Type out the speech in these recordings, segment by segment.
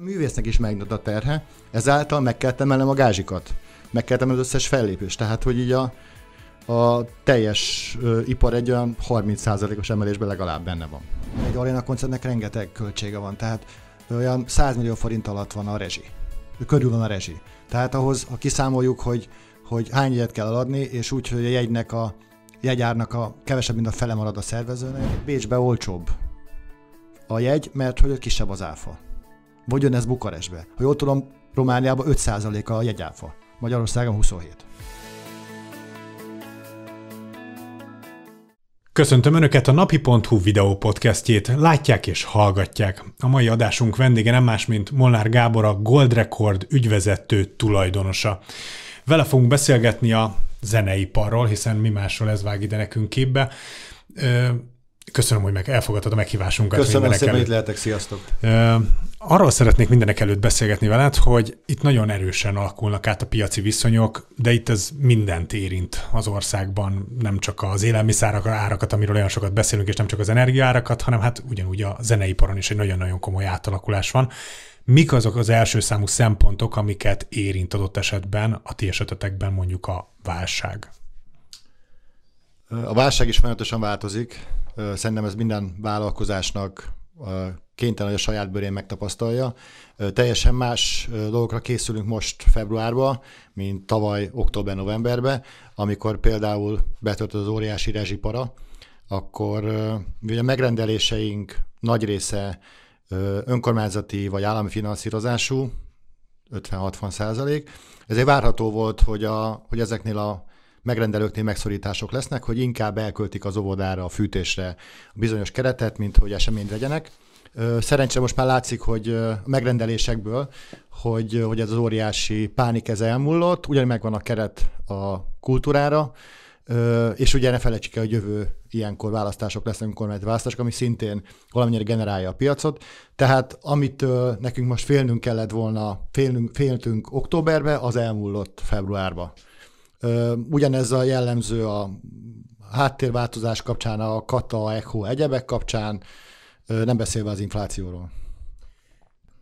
A művésznek is megnőtt a terhe, ezáltal meg kell emelnem a gázsikat, meg kell emelnem az összes fellépést, tehát hogy így a teljes ipar egy olyan 30%-os emelésben legalább benne van. Egy Aréna koncertnek rengeteg költsége van, tehát olyan 100 millió forint alatt van a rezsi, körül van a rezsi. Tehát ahhoz, ha kiszámoljuk, hogy hány jegyet kell eladni, és úgy, hogy a jegynek a jegyárnak a kevesebb, mint a fele marad a szervezőnek, Bécsbe olcsóbb a jegy, mert hogy kisebb az áfa. Vagy jön ez Bukarestbe. Ha jól tudom, Romániában 5% a jegyáfa, Magyarországon 27%. Köszöntöm Önöket a napi.hu videó podcastjét. Látják és hallgatják. A mai adásunk vendége nem más, mint Molnár Gábor, a Gold Record ügyvezető tulajdonosa. Vele fogunk beszélgetni a zeneiparról, hiszen mi másról ez vág ide nekünk képbe. Köszönöm, hogy elfogadtad a meghívásunkat. Köszönöm szépen, itt lehetek. Sziasztok! Arról szeretnék mindenek előtt beszélgetni veled, hogy itt nagyon erősen alakulnak át a piaci viszonyok, de itt ez mindent érint az országban, nem csak az élelmiszárakat, amiről olyan sokat beszélünk, és nem csak az energiaárakat, hanem hát ugyanúgy a zeneiparon is egy nagyon-nagyon komoly átalakulás van. Mik azok az első számú szempontok, amiket érint adott esetben, a ti esetetekben mondjuk a válság? A válság is folyamatosan változik. Szerintem ez minden vállalkozásnak kénytelen, hogy a saját bőrén megtapasztalja. Teljesen más dolgokra készülünk most februárban, mint tavaly október-novemberben, amikor például betört az óriási rezsipara, akkor ugye a megrendeléseink nagy része önkormányzati vagy állami finanszírozású, 50-60%. Ezért várható volt, hogy ezeknél a megrendelőknél megszorítások lesznek, hogy inkább elköltik az óvodára, a fűtésre a bizonyos keretet, mint hogy eseményt vegyenek. Szerencsére most már látszik, hogy a megrendelésekből, hogy ez az óriási pánik ez elmúlott, ugyan megvan a keret a kultúrára, és ugye ne felejtsük el, hogy jövő ilyenkor választások lesznek, önkormányzati választások, ami szintén valamennyire generálja a piacot. Tehát amit nekünk most félnünk kellett volna, féltünk októberbe, az elmúlott februárba. Ugyanez a jellemző a háttérváltozás kapcsán, a kata, echo, egyebek kapcsán, nem beszélve az inflációról.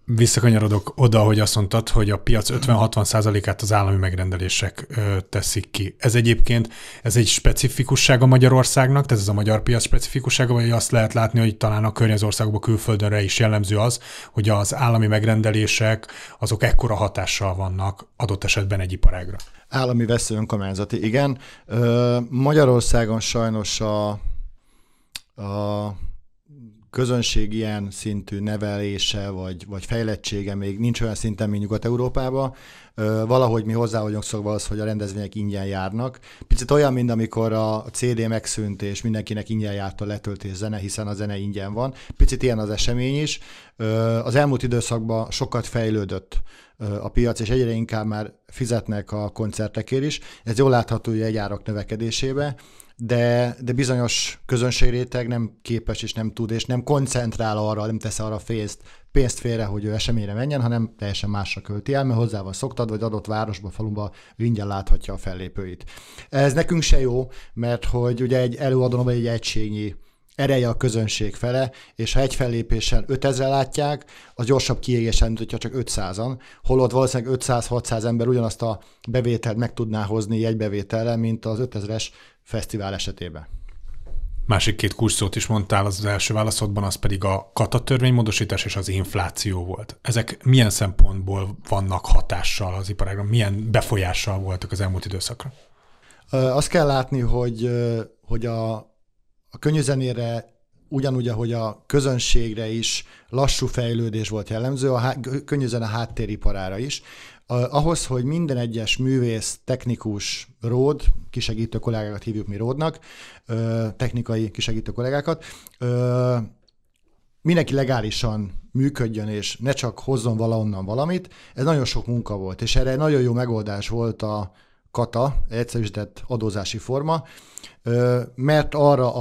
Visszakanyarodok oda, hogy azt mondtad, hogy a piac 50-60%-át az állami megrendelések teszik ki. Ez egy specifikussága Magyarországnak, tehát ez a magyar piac specifikussága, vagy azt lehet látni, hogy talán a környező országokban, külföldönre is jellemző az, hogy az állami megrendelések azok ekkora hatással vannak adott esetben egy iparágra. Állami vesző, önkormányzati, igen. Magyarországon sajnos a közönség ilyen szintű nevelése vagy fejlettsége még nincs olyan szinten, mint Nyugat-Európában. Valahogy mi hozzá vagyunk szokva az, hogy a rendezvények ingyen járnak. Picit olyan, mint amikor a CD megszűnt, és mindenkinek ingyen járt a letöltés zene, hiszen a zene ingyen van. Picit ilyen az esemény is. Az elmúlt időszakban sokat fejlődött a piac, és egyre inkább már fizetnek a koncertekért is. Ez jól látható egy árak növekedésébe, de bizonyos közönségréteg nem képes, és nem tud, és nem koncentrál arra, nem tesz arra pénzt félre, hogy ő eseményre menjen, hanem teljesen másra költi el, mert hozzá van szoktad, vagy adott városba, faluba ingyen láthatja a fellépőit. Ez nekünk se jó, mert hogy ugye egy előadónak vagy egy egységnyi ereje a közönség fele, és ha egy fellépésen 5000 látják, az gyorsabb kiégésen, mint hogyha csak 500-an, holott valószínűleg 500-600 ember ugyanazt a bevételt meg tudná hozni egy bevételre, mint az 5000-es fesztivál esetében. Másik két kulcsszót is mondtál az első válaszodban, az pedig a kata törvénymódosítás és az infláció volt. Ezek milyen szempontból vannak hatással az iparágra? Milyen befolyással voltak az elmúlt időszakra? Azt kell látni, hogy a könnyű zenére, ugyanúgy, ahogy a közönségre is lassú fejlődés volt jellemző, a könnyű zene háttériparára is. Ahhoz, hogy minden egyes művész, technikus, ród, kisegítő kollégákat hívjuk mi ródnak, technikai kisegítő kollégákat, mindenki legálisan működjön, és ne csak hozzon valahonnan valamit, ez nagyon sok munka volt, és erre nagyon jó megoldás volt a kata, egyszerűsített adózási forma, mert arra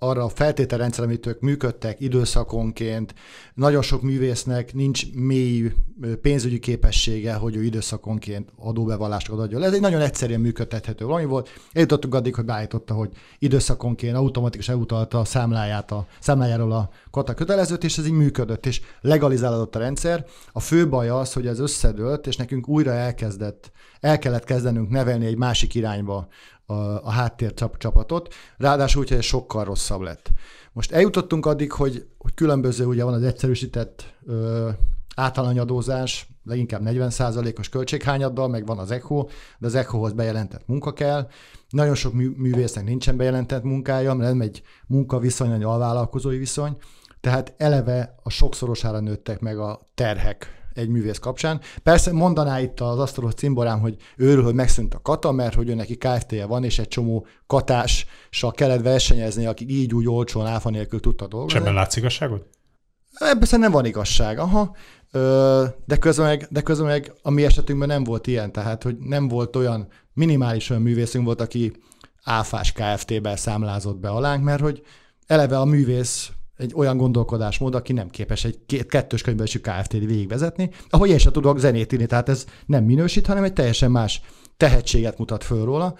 a feltételrendszer, amit ők működtek időszakonként, nagyon sok művésznek nincs mély pénzügyi képessége, hogy ő időszakonként adóbevallásokat adjon. Ez egy nagyon egyszerűen működtethető valami volt. Eljutottuk addig, hogy beállította, hogy időszakonként automatikusan elutalta a számlájáról a kata kötelezőt, és ez így működött, és legalizálódott a rendszer. A fő baj az, hogy ez összedőlt, és nekünk újra el kellett kezdenünk nevelni egy másik irányba a háttércsapatot, ráadásul úgy, hogy ez sokkal rosszabb lett. Most eljutottunk addig, hogy különböző, ugye van az egyszerűsített általány adózás, leginkább 40%-os költséghányaddal, meg van az ECHO, de az ECHO-hoz bejelentett munka kell. Nagyon sok művésznek nincsen bejelentett munkája, mert nem egy munkaviszony, egy alvállalkozói viszony, tehát eleve a sokszorosára nőttek meg a terhek egy művész kapcsán. Persze mondaná itt az asztalos cimborám, hogy őről, hogy megszűnt a kata, mert hogy ő neki Kft-je van, és egy csomó katással kellett versenyezni, akik így úgy olcsón áfa nélkül tudta dolgozni. Semben látsz igazságot? Ebben nem van igazság, aha. De közben meg a mi esetünkben nem volt ilyen, tehát hogy nem volt olyan, minimális olyan művészünk volt, aki áfás Kft-ben számlázott be alánk, mert hogy eleve a művész egy olyan gondolkodásmód, aki nem képes egy kettős könyvbelső Kft-t végigvezetni, ahogy én sem tudok zenét írni, tehát ez nem minősít, hanem egy teljesen más tehetséget mutat föl róla.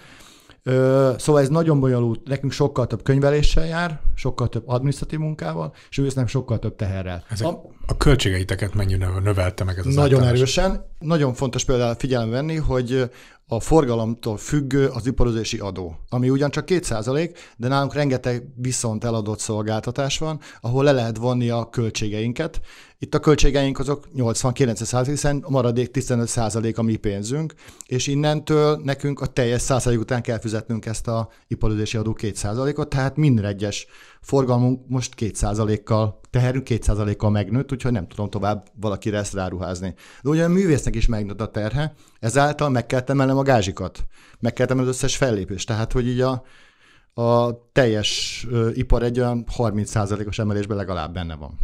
Szóval ez nagyon bonyolult, nekünk sokkal több könyveléssel jár, sokkal több adminisztratív munkával, és ősznek sokkal több teherrel. A költségeiteket mennyire növelte meg ez az általános? Nagyon erősen. Nagyon fontos például figyelembe venni, hogy a forgalomtól függő az iparozési adó, ami ugyancsak 2%, de nálunk rengeteg viszont eladott szolgáltatás van, ahol le lehet vonni a költségeinket. Itt a költségeink azok 80-90%, hiszen a maradék 15% a mi pénzünk, és innentől nekünk a teljes 100% után kell fizetnünk ezt az iparozési adó 2%-ot, tehát minden egyes forgalmunk most 2%-kal, teherünk 2%-kal megnőtt, úgyhogy nem tudom tovább valakire ezt ráruházni. De ugyan a művésznek is megnőtt a terhe, ezáltal meg kellett emelnem a gázsikat, meg kellett emelnem az összes fellépést, tehát hogy így a teljes ipar egy olyan 30%-os emelésben legalább benne van.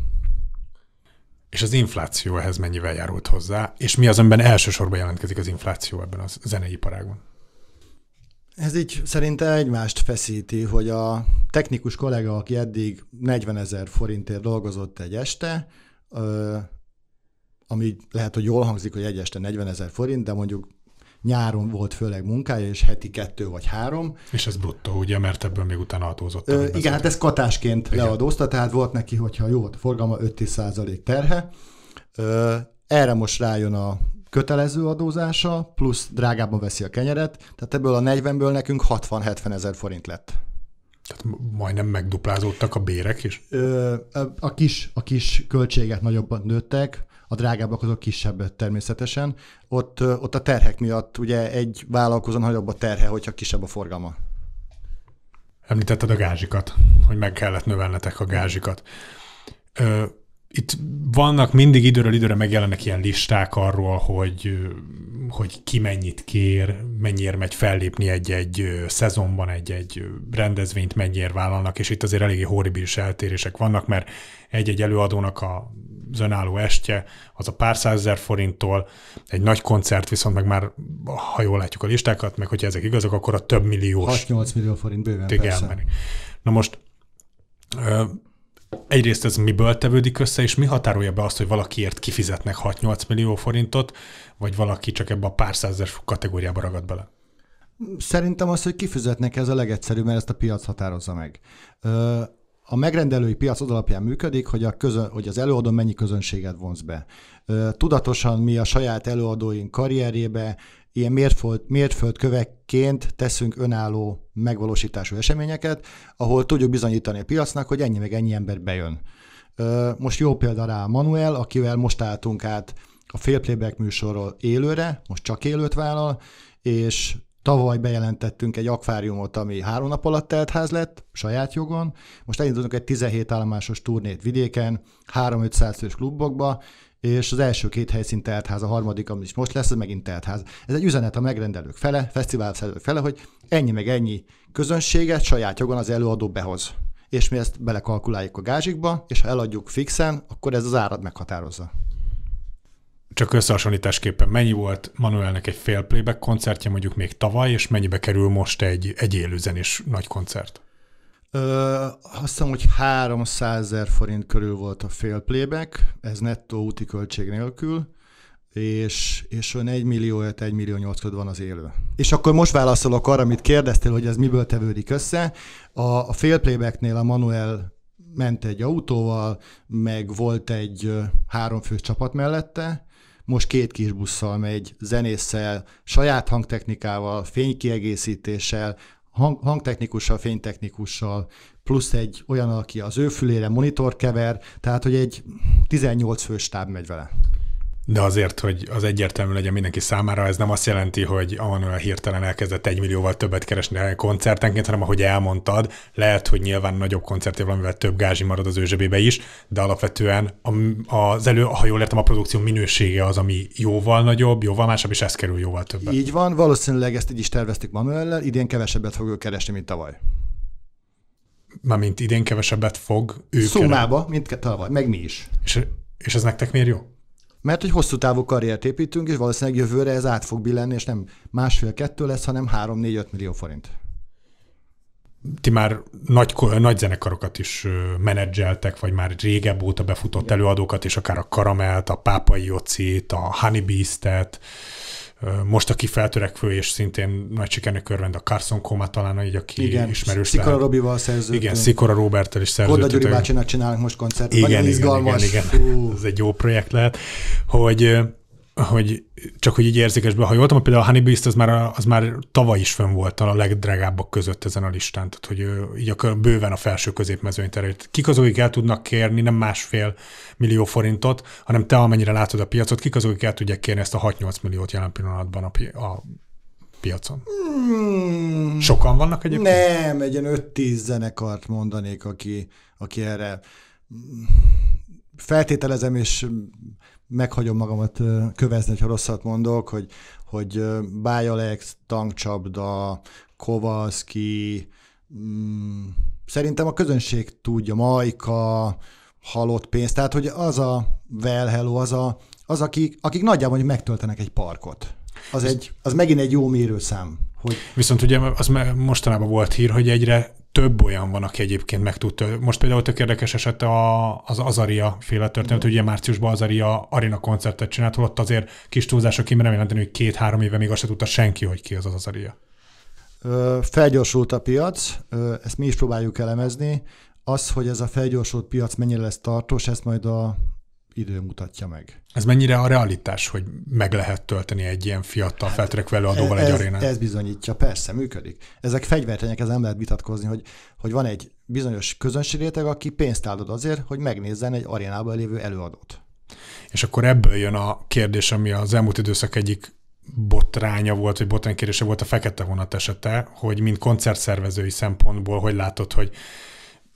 És az infláció ehhez mennyivel járult hozzá, és mi az, amiben elsősorban jelentkezik az infláció ebben a zenei iparágban? Ez így szerintem egymást feszíti, hogy a technikus kollega, aki eddig 40 000 forintért dolgozott egy este, ami lehet, hogy jól hangzik, hogy egy este 40 000 forint, de mondjuk nyáron volt főleg munkája, és heti 2 vagy 3. És ez bruttó, ugye, mert ebből még utána adózott. Igen, hát ez katásként leadózta, tehát volt neki, hogyha jó volt a forgalma, 5-10% terhe. Erre most rájön a kötelező adózása, plusz drágábban veszi a kenyeret, tehát ebből a 40-ből nekünk 60-70 000 forint lett. Tehát majdnem megduplázódtak a bérek is? A kis költséget nagyobban nőttek, a drágábbak azok kisebbet természetesen. Ott a terhek miatt ugye egy vállalkozón nagyobb a terhe, hogyha kisebb a forgalma. Említetted a gázsikat, hogy meg kellett növelnetek a gázsikat. Itt vannak mindig időről időre megjelennek ilyen listák arról, hogy ki mennyit kér, mennyire megy fellépni egy-egy szezonban, egy-egy rendezvényt mennyire vállalnak, és itt azért eléggé horribilis eltérések vannak, mert egy-egy előadónak az önálló estje az a pár 100 000 forinttól, egy nagy koncert viszont meg már, ha jól látjuk a listákat, meg hogyha ezek igazak, akkor a több milliós... 6-8 millió forint bőven, persze. Elmenni. Na most... Egyrészt ez miből tevődik össze, és mi határolja be azt, hogy valakiért kifizetnek 6-8 millió forintot, vagy valaki csak ebbe a pár százezer kategóriába ragad bele? Szerintem az, hogy kifizetnek, ez a legegyszerűbb, mert ezt a piac határozza meg. A megrendelői piac az alapján működik, hogy az előadó mennyi közönséget vonz be. Tudatosan mi a saját előadóink karrierjébe ilyen mérföldkövekként teszünk önálló megvalósítású eseményeket, ahol tudjuk bizonyítani a piacnak, hogy ennyi meg ennyi ember bejön. Most jó példa rá Manuel, akivel most álltunk át a Fél Playback műsorról élőre, most csak élőt vállal, és tavaly bejelentettünk egy akváriumot, ami 3 nap alatt teltház lett, saját jogon. Most elindultunk egy 17 állomásos turnét vidéken, 3-500 fős klubokba, és az első 2 helyszín teltház, a harmadik, ami is most lesz, ez megint teltház. Ez egy üzenet a megrendelők fele, fesztiválszerzők fele, hogy ennyi meg ennyi közönséget saját jogon az előadó behoz. És mi ezt belekalkuláljuk a gázsikba, és ha eladjuk fixen, akkor ez az árad meghatározza. Csak összehasonlításképpen mennyi volt Manuelnek egy fél playback koncertje mondjuk még tavaly, és mennyibe kerül most egy élőzenés nagy koncert? Azt hiszem, hogy 300 000 forint körül volt a fél playback, ez nettó úti költség nélkül, és olyan 1,5–1,8 millió között van az élő. És akkor most válaszolok arra, amit kérdeztél, hogy ez miből tevődik össze. A fél playbacknél a Manuel ment egy autóval, meg volt egy 3 fős csapat mellette, most 2 kis busszal megy, zenésszel, saját hangtechnikával, fénykiegészítéssel, hangtechnikussal, fénytechnikussal, plusz egy olyan, aki az ő fülére monitor kever, tehát hogy egy 18 fős stáb megy vele. De azért, hogy az egyértelmű legyen mindenki számára, ez nem azt jelenti, hogy a Manuel hirtelen elkezdett 1 millióval többet keresni koncertenként, hanem ahogy elmondtad, lehet, hogy nyilván nagyobb koncertjével, amivel több gázsi marad az ő zsebébe is, de alapvetően ha jól értem, a produkció minősége az, ami jóval nagyobb, jóval másabb, és ez kerül jóval többet. Így van, valószínűleg ezt így is terveztük Manuellel, idén kevesebbet fog ő keresni, mint tavaly. Mármint idén kevesebbet fog ő keresni. Szumába, mint tavaly, meg mi is. És ez nektek miért jó? Mert hogy hosszú távú karriert építünk, és valószínűleg jövőre ez át fog billenni, és nem 1,5–2 lesz, hanem 3–4–5 millió forint. Ti már nagy zenekarokat is menedzseltek, vagy már régebb óta befutott előadókat, és akár a Karamellt, a Pápai Jocit, a Honey Beastet, most aki feltörekvő, és szintén nagy sikernek örvend a Carson Coma talán, így aki igen, ismerős. Igen, Szikora Robival szerződtünk. Igen, Szikora Roberttel is szerződtünk. Gonda Gyuri bácsinak csinálunk most koncertet. Igen, ez egy jó projekt lehet, hogy csak hogy így érzékesben, ha jól tudom, például a Honey Beast az már tavaly is fönn volt a legdrágábbak között ezen a listán, tehát hogy így akkor bőven a felső középmezőnyt erőt. Kik azok, akik el tudnak kérni nem 1,5 millió forintot, hanem te amennyire látod a piacot, kik azok, akik el tudják kérni ezt a 6-8 milliót jelen pillanatban a piacon? Sokan vannak egyébként? Nem, egy ilyen 5-10 zenekart mondanék, aki erre feltételezem, és meghagyom magamat kövezni, ha rosszat mondok, hogy Bajalex, Tankcsapda, Kowalski, szerintem a közönség tudja, Majka, halott pénz, tehát hogy az a Wellhello, az akik nagyjából megtöltenek egy parkot. Az megint egy jó mérőszám. Hogy... Viszont ugye az mostanában volt hír, hogy egyre több olyan van, aki egyébként meg tud. Most például tök érdekes eset az Azaria féle történet, hogy ugye márciusban Azaria Aréna koncertet csinált, holott azért kis túlzások én nem jelenteni, hogy 2–3 éve még azt se tudta senki, hogy ki az Azaria. Felgyorsult a piac, ezt mi is próbáljuk elemezni. Az, hogy ez a felgyorsult piac mennyire lesz tartós, ezt majd a idő mutatja meg. Ez mennyire a realitás, hogy meg lehet tölteni egy ilyen fiatal feltörekvő előadóval egy arénát? Ez bizonyítja, persze, működik. Ezek fegyvertenyek, ezzel nem lehet vitatkozni, hogy van egy bizonyos közönségréteg, aki pénzt áldod azért, hogy megnézzen egy arénában lévő előadót. És akkor ebből jön a kérdés, ami az elmúlt időszak egyik botránya volt, vagy botránykérdése volt a Fekete Honat esete, hogy mint koncertszervezői szempontból, hogy látod, hogy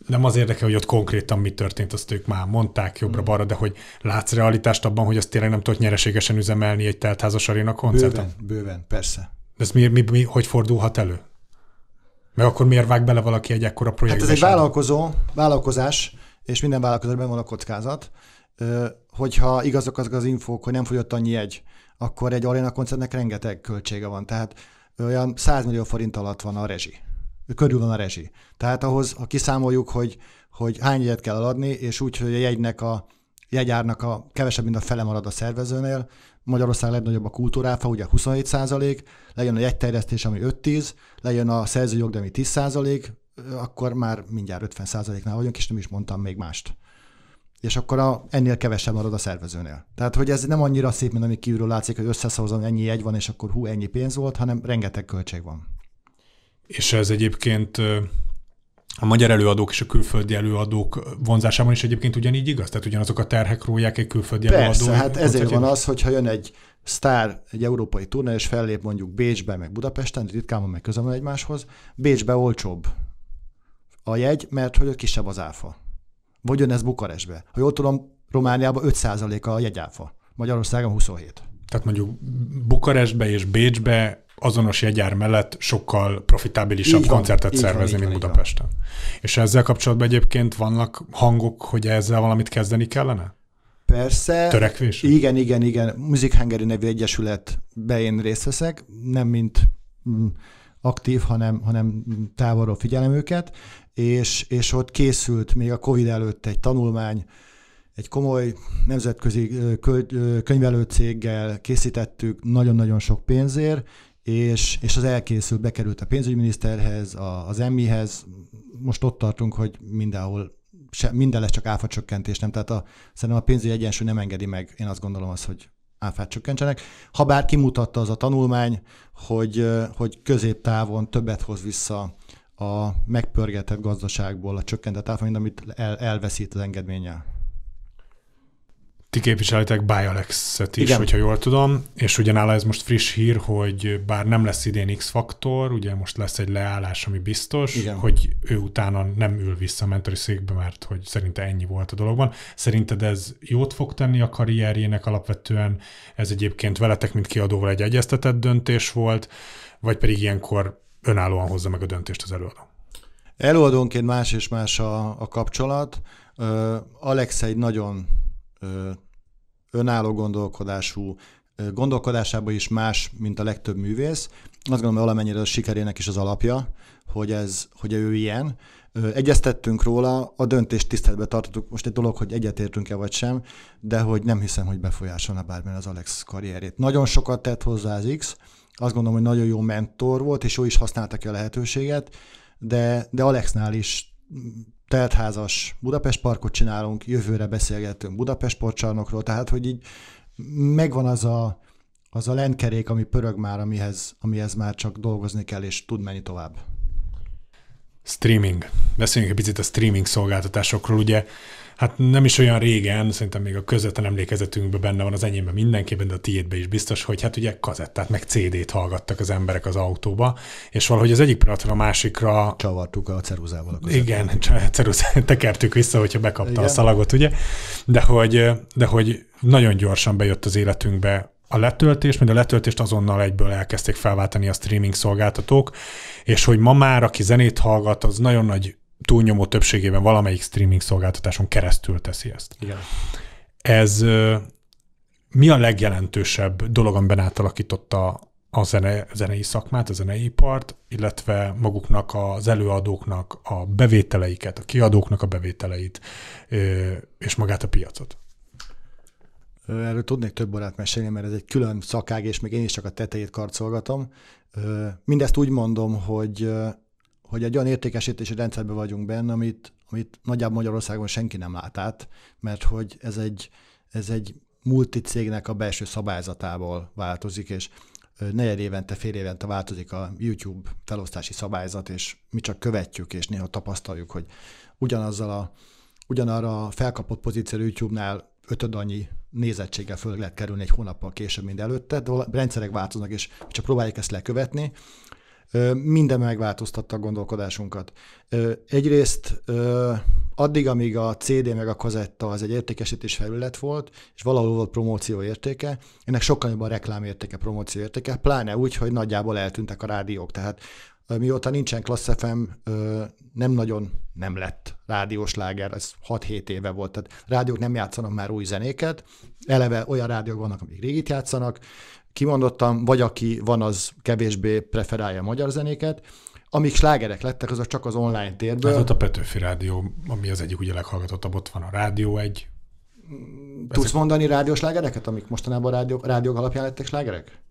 nem az érdekel, hogy ott konkrétan mi történt, azt ők már mondták jobbra-balra, de hogy látsz realitást abban, hogy azt tényleg nem tudod nyereségesen üzemelni egy teltházas aréna koncerten? Bőven, persze. De ez mi, hogy fordulhat elő? Meg akkor miért vág bele valaki egy ekkora projektbe? Hát ez egy vállalkozás, és minden vállalkozásban van a kockázat, hogyha igazok azok az infók, hogy nem fogyott annyi jegy, akkor egy aréna koncertnek rengeteg költsége van, tehát olyan 100 millió forint alatt van a rezsi. Körül van a rezsi. Tehát ahhoz, ha kiszámoljuk, hogy hány jegyet kell eladni, és úgy, hogy a jegyárnak a kevesebb, mint a fele marad a szervezőnél, Magyarország legnagyobb a kultúráfa, ugye 27%, lejön a jegyterjesztés, ami 5–10, lejön a szerzőjog, ami 10%, akkor már mindjárt 50%-nál vagyunk, és nem is mondtam még mást. És akkor ennél kevesebb marad a szervezőnél. Tehát, hogy ez nem annyira szép, mint ami kívülről látszik, hogy összeszavazom, ennyi jegy van, és akkor ennyi pénz volt, hanem rengeteg költség van. És ez egyébként a magyar előadók és a külföldi előadók vonzásában is egyébként ugyanígy igaz? Tehát ugyanazok a terhek róják egy külföldi előadók? Persze, hát ezért van az, hogyha jön egy sztár egy európai turné, és fellép mondjuk Bécsbe, meg Budapesten, ritkán van meg közön van egymáshoz, Bécsbe olcsóbb a jegy, mert hogy kisebb az áfa. Vagy jön ez Bukarestbe. Ha jól tudom, Romániában 5%-a a jegyáfa, Magyarországon 27%. Tehát mondjuk Bukarestbe és Bécsbe azonos jegyár mellett sokkal profitábilisabb koncertet szervezni, mint Budapesten. És ezzel kapcsolatban egyébként vannak hangok, hogy ezzel valamit kezdeni kellene? Persze. Törekvés. Igen. Music Hungary nevű egyesületbe én részt veszek, nem mint aktív, hanem távolról figyelem őket, és ott készült még a Covid előtt egy tanulmány, egy komoly nemzetközi könyvelőcéggel készítettük nagyon-nagyon sok pénzért, és az elkészült, bekerült a pénzügyminiszterhez, az EMI-hez. Most ott tartunk, hogy mindenhol minden lesz csak áfacsökkentés, nem? Tehát szerintem a pénzügyi egyensúly nem engedi meg, én azt gondolom azt, hogy áfát csökkentsenek. Habár kimutatta az a tanulmány, hogy középtávon többet hoz vissza a megpörgetett gazdaságból a csökkentett áfa, mint amit elveszít az engedménnyel. Ti képviselitek Bajalex-et is, igen, hogyha jól tudom, és ugyanála ez most friss hír, hogy bár nem lesz idén X-faktor, ugye most lesz egy leállás, ami biztos, igen, hogy ő utána nem ül vissza a mentori székbe, mert hogy szerinte ennyi volt a dologban. Szerinted ez jót fog tenni a karrierjének alapvetően? Ez egyébként veletek, mint kiadóval egy egyeztetett döntés volt, vagy pedig ilyenkor önállóan hozza meg a döntést az előadó? Előadónként más és más a kapcsolat. Alex egy nagyon önálló gondolkodásában is más, mint a legtöbb művész. Azt gondolom, hogy valamennyire a sikerének is az alapja, hogy ő ilyen. Egyeztettünk róla, a döntést tiszteletbe tartottuk. Most egy dolog, hogy egyetértünk-e vagy sem, de hogy nem hiszem, hogy befolyásolna bármilyen az Alex karrierét. Nagyon sokat tett hozzá az X, azt gondolom, hogy nagyon jó mentor volt, és ő is használta ki a lehetőséget, de Alexnál is teltházas Budapest parkot csinálunk, jövőre beszélgetünk Budapest sportcsarnokról, tehát hogy így megvan az a lendkerék, ami pörög már, amihez már csak dolgozni kell, és tud menni tovább. Streaming. Beszéljünk egy picit a streaming szolgáltatásokról, ugye, hát nem is olyan régen, szerintem még a közvetlen emlékezetünkben benne van, az enyémben mindenképpen, de a tiédben is biztos, hogy hát ugye kazettát, meg CD-t hallgattak az emberek az autóba, és valahogy az egyik pillanatra a másikra... Csavartuk a ceruzával a kazettát. Igen, ceruzát tekertük vissza, hogyha bekapta, igen, a szalagot, ugye? De hogy nagyon gyorsan bejött az életünkbe a letöltés, mert a letöltést azonnal egyből elkezdték felváltani a streaming szolgáltatók, és hogy ma már, aki zenét hallgat, az nagyon nagy túlnyomó többségében valamelyik streaming szolgáltatáson keresztül teszi ezt. Igen. Ez mi a legjelentősebb dolog, amiben átalakította a zenei szakmát, a zenei ipart, illetve maguknak az előadóknak a bevételeiket, a kiadóknak a bevételeit, és magát a piacot? Erről tudnék több barát mesélni, mert ez egy külön szakág, és még én is csak a tetejét karcolgatom. Mindezt úgy mondom, hogy egy olyan értékesítési rendszerben vagyunk benne, amit nagyjából Magyarországon senki nem lát át, mert hogy ez egy multicégnek a belső szabályzatából változik, és negyedévente, fél évente változik a YouTube felosztási szabályzat, és mi csak követjük, és néha tapasztaljuk, hogy ugyanarra a felkapott pozíció YouTube-nál 5-öd annyi nézettséggel föl lehet kerülni egy hónappal később, mint előtte, de rendszerek változnak, és csak próbáljuk ezt lekövetni. Minden megváltoztatta a gondolkodásunkat. Egyrészt addig, amíg a CD meg a kazetta az egy értékesítés felület volt, és valahol volt promóció értéke, ennek sokkal jobban reklám értéke, promóció értéke, pláne úgy, hogy nagyjából eltűntek a rádiók. Tehát mióta nincsen Class FM, nem nagyon nem lett rádiós láger, ez 6-7 éve volt, tehát rádiók nem játszanak már új zenéket, eleve olyan rádiók vannak, amik régit játszanak, kimondottam, vagy aki van, az kevésbé preferálja a magyar zenéket. Amik slágerek lettek, azok csak az online térből. Hát ott a Petőfi Rádió, ami az egyik ugye leghallgatottabb, ott van a Rádió 1. Tudsz mondani rádiós slágereket, amik mostanában rádiók alapján lettek slágerek?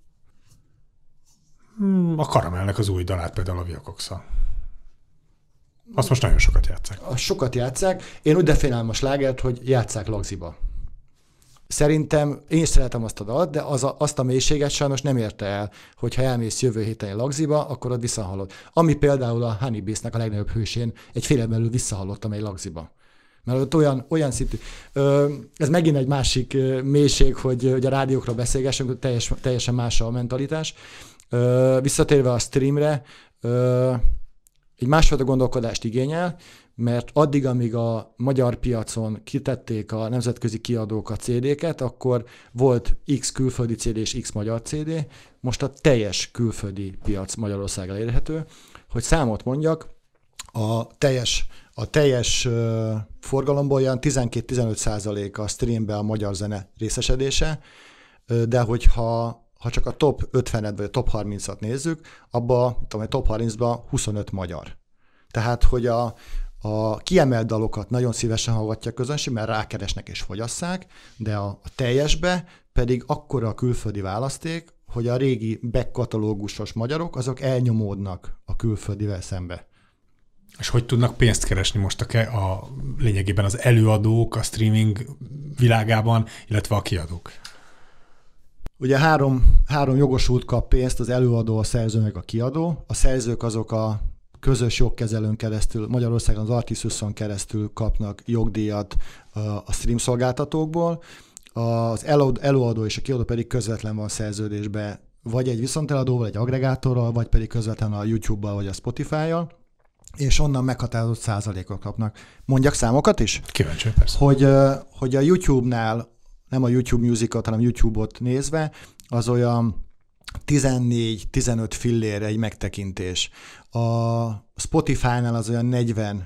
A Karamellnek az új dalát például a Vilkox-szal. Azt most nagyon sokat játsszák. Sokat játsszák. Én úgy definiálom a slágert, hogy játsszák lagziba. Szerintem én is szeretem azt a dalt, de azt a mélységet sajnos nem érte el, hogyha elmész jövő héten lagziba, akkor ott visszahallod. Ami például a Honey Beast-nek a legnagyobb hősén egy fél évvel belül visszahallottam egy lagziba. Mert ott olyan szintű. Ez megint egy másik mélység, hogy a rádiókra beszélgessünk, hogy teljesen más a mentalitás. Visszatérve a streamre, egy másfajta gondolkodást igényel, mert addig, amíg a magyar piacon kitették a nemzetközi kiadók a CD-ket, akkor volt X külföldi CD és X magyar CD, most a teljes külföldi piac Magyarországra elérhető. Hogy számot mondjak, a teljes A teljes forgalomból olyan 12-15% a streambe a magyar zene részesedése, de hogyha csak a top 50-et vagy a top 30-at nézzük, abban a top 30-ban 25 magyar. Tehát, hogy a kiemelt dalokat nagyon szívesen hallgatja a közönség, mert rákeresnek és fogyasszák, de a teljesbe pedig akkora a külföldi választék, hogy a régi backkatalógusos magyarok, azok elnyomódnak a külföldivel szembe. És hogy tudnak pénzt keresni most a lényegében az előadók a streaming világában, illetve a kiadók? Ugye három jogosult kap pénzt, az előadó, a szerző, meg a kiadó. A szerzők azok a közös jogkezelőn keresztül, Magyarországon az Artisuson keresztül kapnak jogdíjat a stream szolgáltatókból. Az előadó és a kiadó pedig közvetlen van szerződésbe, vagy egy viszonteladóval, egy agregátorral, vagy pedig közvetlen a YouTube-bal, vagy a Spotify-jal, és onnan meghatározott százalékot kapnak. Mondjak számokat is? Kíváncsi, persze. Hogy a YouTube-nál, nem a YouTube Musicot, hanem YouTube-ot nézve, az olyan 14-15 fillér egy megtekintés. A Spotify-nál az olyan 40-50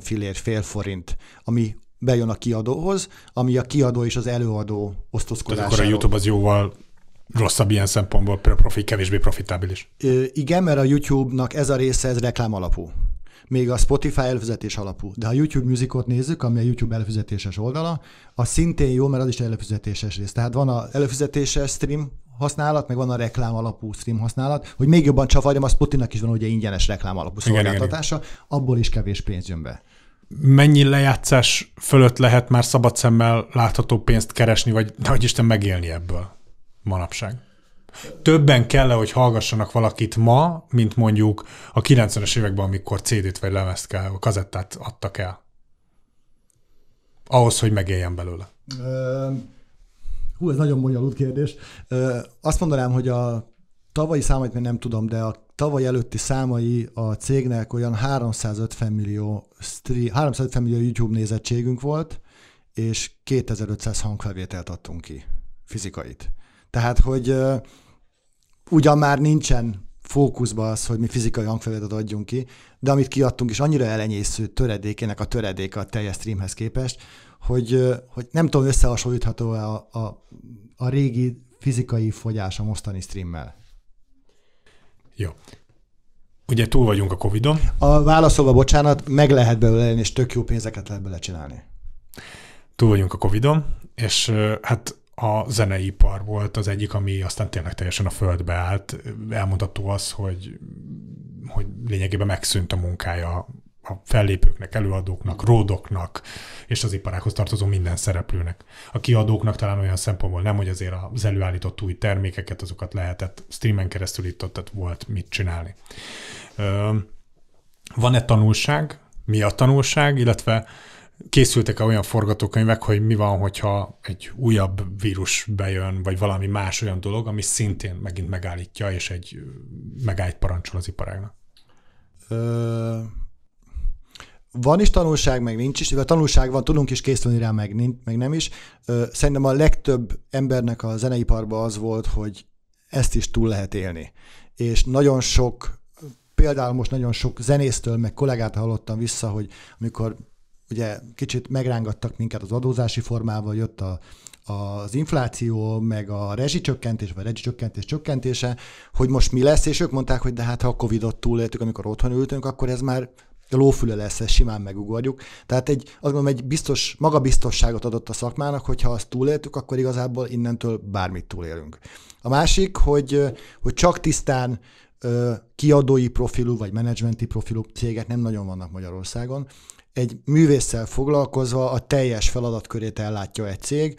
fillér, fél forint, ami bejön a kiadóhoz, ami a kiadó és az előadó osztozkodásáról. Tehát akkor a YouTube az jóval rosszabb ilyen szempontból, kevésbé profitábilis. Igen, mert a YouTube-nak ez a része, ez reklám alapú. Még a Spotify előfizetés alapú. De ha a YouTube Musicot nézzük, ami a YouTube előfizetéses oldala, az szintén jó, mert az is előfizetéses rész. Tehát van az előfizetéses stream használat, meg van a reklám alapú stream használat, hogy még jobban csavarjam, a Spotify-nak is van ugye ingyenes reklám alapú szolgáltatása, abból is kevés pénz jön be. Mennyi lejátszás fölött lehet már szabad szemmel látható pénzt keresni, vagy hogy Isten megélni ebből manapság? Többen kell-e, hogy hallgassanak valakit ma, mint mondjuk a 90-es években, amikor CD-t vagy lemezt kell, vagy kazettát adtak el? Ahhoz, hogy megéljen belőle. Hú, ez nagyon bonyolult kérdés. Azt mondanám, hogy a tavalyi számait még nem tudom, de a tavaly előtti számai a cégnek olyan 350 millió YouTube nézettségünk volt, és 2500 hangfelvételt adtunk ki, fizikait. Tehát, hogy ugyan már nincsen fókuszban az, hogy mi fizikai hangfelvételt adjunk ki, de amit kiadtunk is annyira elenyésző töredékének a töredéke a teljes streamhez képest, hogy nem tudom, összehasonlítható a régi fizikai fogyás a mostani streammel. Jó. Ugye túl vagyunk a Covid-on. A válaszolva, bocsánat, meg lehet belőle élni, és tök jó pénzeket lehet belecsinálni. Túl vagyunk a Covid-on, és hát a zeneipar volt az egyik, ami aztán tényleg teljesen a földbe állt. Elmondható az, hogy lényegében megszűnt a munkája a fellépőknek, előadóknak, ródoknak, és az iparákhoz tartozó minden szereplőnek. A kiadóknak talán olyan szempontból nem, hogy azért az előállított új termékeket, azokat lehetett streamen keresztül itt-ott, tehát volt mit csinálni. Van-e tanulság? Mi a tanulság? Illetve készültek-e olyan forgatókönyvek, hogy mi van, hogyha egy újabb vírus bejön, vagy valami más olyan dolog, ami szintén megint megállítja, és egy megállt parancsol az iparágnak? Van is tanulság, meg nincs is, de tanulság van, tudunk is készülni rá, meg nem is. Szerintem a legtöbb embernek a zeneiparban az volt, hogy ezt is túl lehet élni. És nagyon sok, például most nagyon sok zenésztől, meg kollégát hallottam vissza, hogy amikor ugye kicsit megrángattak minket az adózási formával, jött az infláció, meg a rezsicsökkentés, vagy rezsicsökkentés csökkentése, hogy most mi lesz, és ők mondták, hogy de hát ha a Covid-ot túléltük, amikor otthon ültünk, akkor ez már a lófüle lesz, ezt simán megugorjuk. Tehát azt mondom, egy biztos, magabiztosságot adott a szakmának, hogyha azt túléltük, akkor igazából innentől bármit túlélünk. A másik, hogy csak tisztán kiadói profilú, vagy menedzsmenti profilú cégek nem nagyon vannak Magyarországon. Egy művésszel foglalkozva a teljes feladatkörét ellátja egy cég,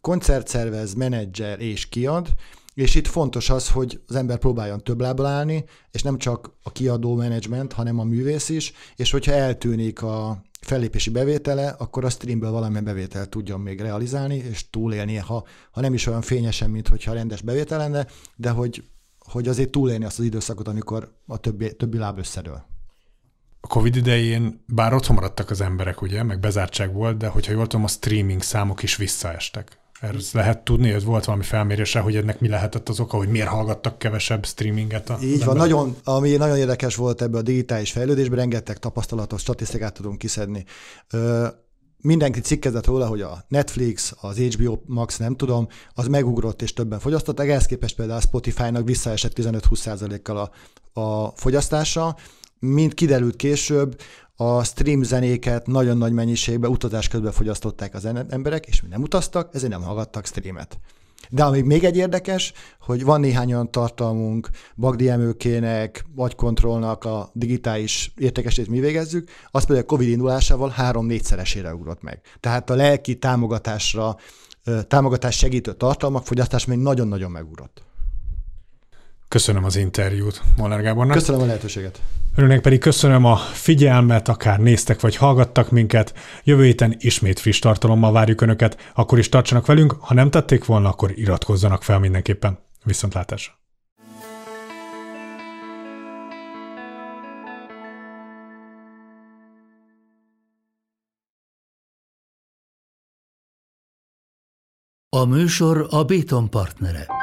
koncertszervez, menedzser és kiad, és itt fontos az, hogy az ember próbáljon több lábbal állni, és nem csak a kiadó menedzsment, hanem a művész is, és hogyha eltűnik a fellépési bevétele, akkor a streamből valamilyen bevételt tudjon még realizálni, és túlélni, ha nem is olyan fényesen, mint hogyha rendes bevétel lenne, de hogy azért túlélni azt az időszakot, amikor a többi láb összedől. A Covid idején bár otthon maradtak az emberek, ugye, meg bezártság volt, de hogyha jól tudom, a streaming számok is visszaestek. Erről lehet tudni, ez volt valami felmérése, hogy ennek mi lehetett az oka, hogy miért hallgattak kevesebb streaminget? Így van, nagyon, ami nagyon érdekes volt ebben a digitális fejlődésben, rengeteg tapasztalatos statisztikát tudunk kiszedni. Mindenki cikkezett róla, hogy a Netflix, az HBO Max, nem tudom, az megugrott és többen fogyasztották, ehhez képest például Spotify-nak visszaesett 15-20%-kal a fogyasztása, mint kiderült később, a stream zenéket nagyon nagy mennyiségben utazás közben fogyasztották az emberek, és mi nem utaztak, ezért nem hallgattak streamet. De ami még egy érdekes, hogy van néhány olyan tartalmunk, Bagdijemőkének, Agy Kontrollnak a digitális értékesítést mi végezzük, az például a Covid indulásával 3-4-szeresére ugrott meg. Tehát a lelki támogatás segítő tartalmak fogyasztás még nagyon-nagyon megugrott. Köszönöm az interjút Molnár Gábornak. Köszönöm a lehetőséget. Önöknek pedig köszönöm a figyelmet, akár néztek vagy hallgattak minket. Jövő héten ismét friss tartalommal várjuk Önöket, akkor is tartsanak velünk, ha nem tették volna, akkor iratkozzanak fel mindenképpen. Viszontlátásra! A műsor a Béton partnere.